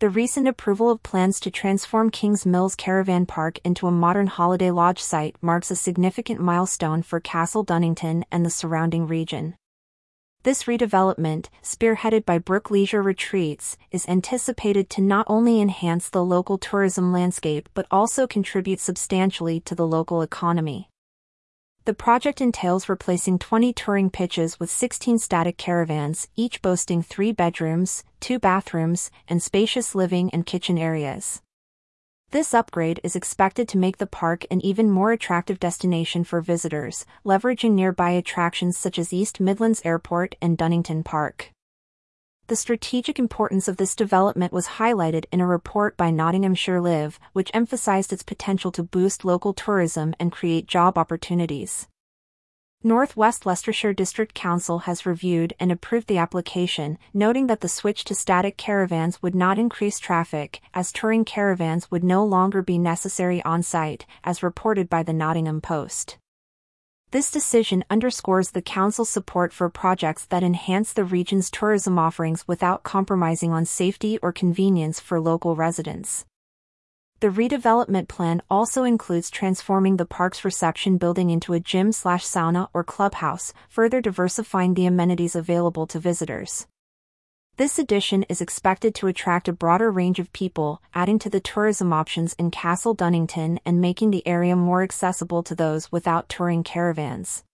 The recent approval of plans to transform Kings Mills Caravan Park into a modern holiday lodge site marks a significant milestone for Castle Donington and the surrounding region. This redevelopment, spearheaded by Brook Leisure Retreats, is anticipated to not only enhance the local tourism landscape but also contribute substantially to the local economy. The project entails replacing 20 touring pitches with 16 static caravans, each boasting 3 bedrooms, 2 bathrooms, and spacious living and kitchen areas. This upgrade is expected to make the park an even more attractive destination for visitors, leveraging nearby attractions such as East Midlands Airport and Donington Park. The strategic importance of this development was highlighted in a report by Nottinghamshire Live, which emphasized its potential to boost local tourism and create job opportunities. Northwest Leicestershire District Council has reviewed and approved the application, noting that the switch to static caravans would not increase traffic, as touring caravans would no longer be necessary on site, as reported by the Nottingham Post. This decision underscores the council's support for projects that enhance the region's tourism offerings without compromising on safety or convenience for local residents. The redevelopment plan also includes transforming the park's reception building into a gym/sauna or clubhouse, further diversifying the amenities available to visitors. This addition is expected to attract a broader range of people, adding to the tourism options in Castle Donington and making the area more accessible to those without touring caravans.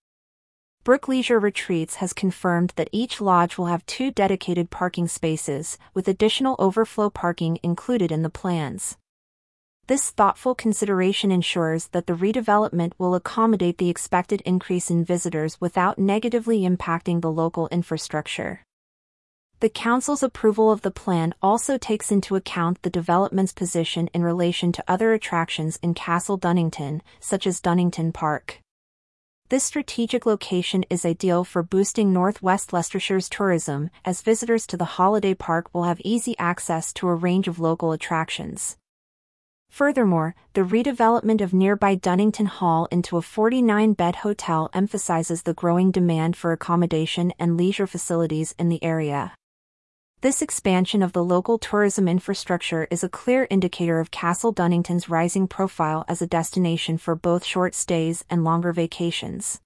Brook Leisure Retreats has confirmed that each lodge will have 2 dedicated parking spaces, with additional overflow parking included in the plans. This thoughtful consideration ensures that the redevelopment will accommodate the expected increase in visitors without negatively impacting the local infrastructure. The council's approval of the plan also takes into account the development's position in relation to other attractions in Castle Donington, such as Donington Park. This strategic location is ideal for boosting Northwest Leicestershire's tourism, as visitors to the holiday park will have easy access to a range of local attractions. Furthermore, the redevelopment of nearby Donington Hall into a 49-bed hotel emphasizes the growing demand for accommodation and leisure facilities in the area. This expansion of the local tourism infrastructure is a clear indicator of Castle Donington's rising profile as a destination for both short stays and longer vacations.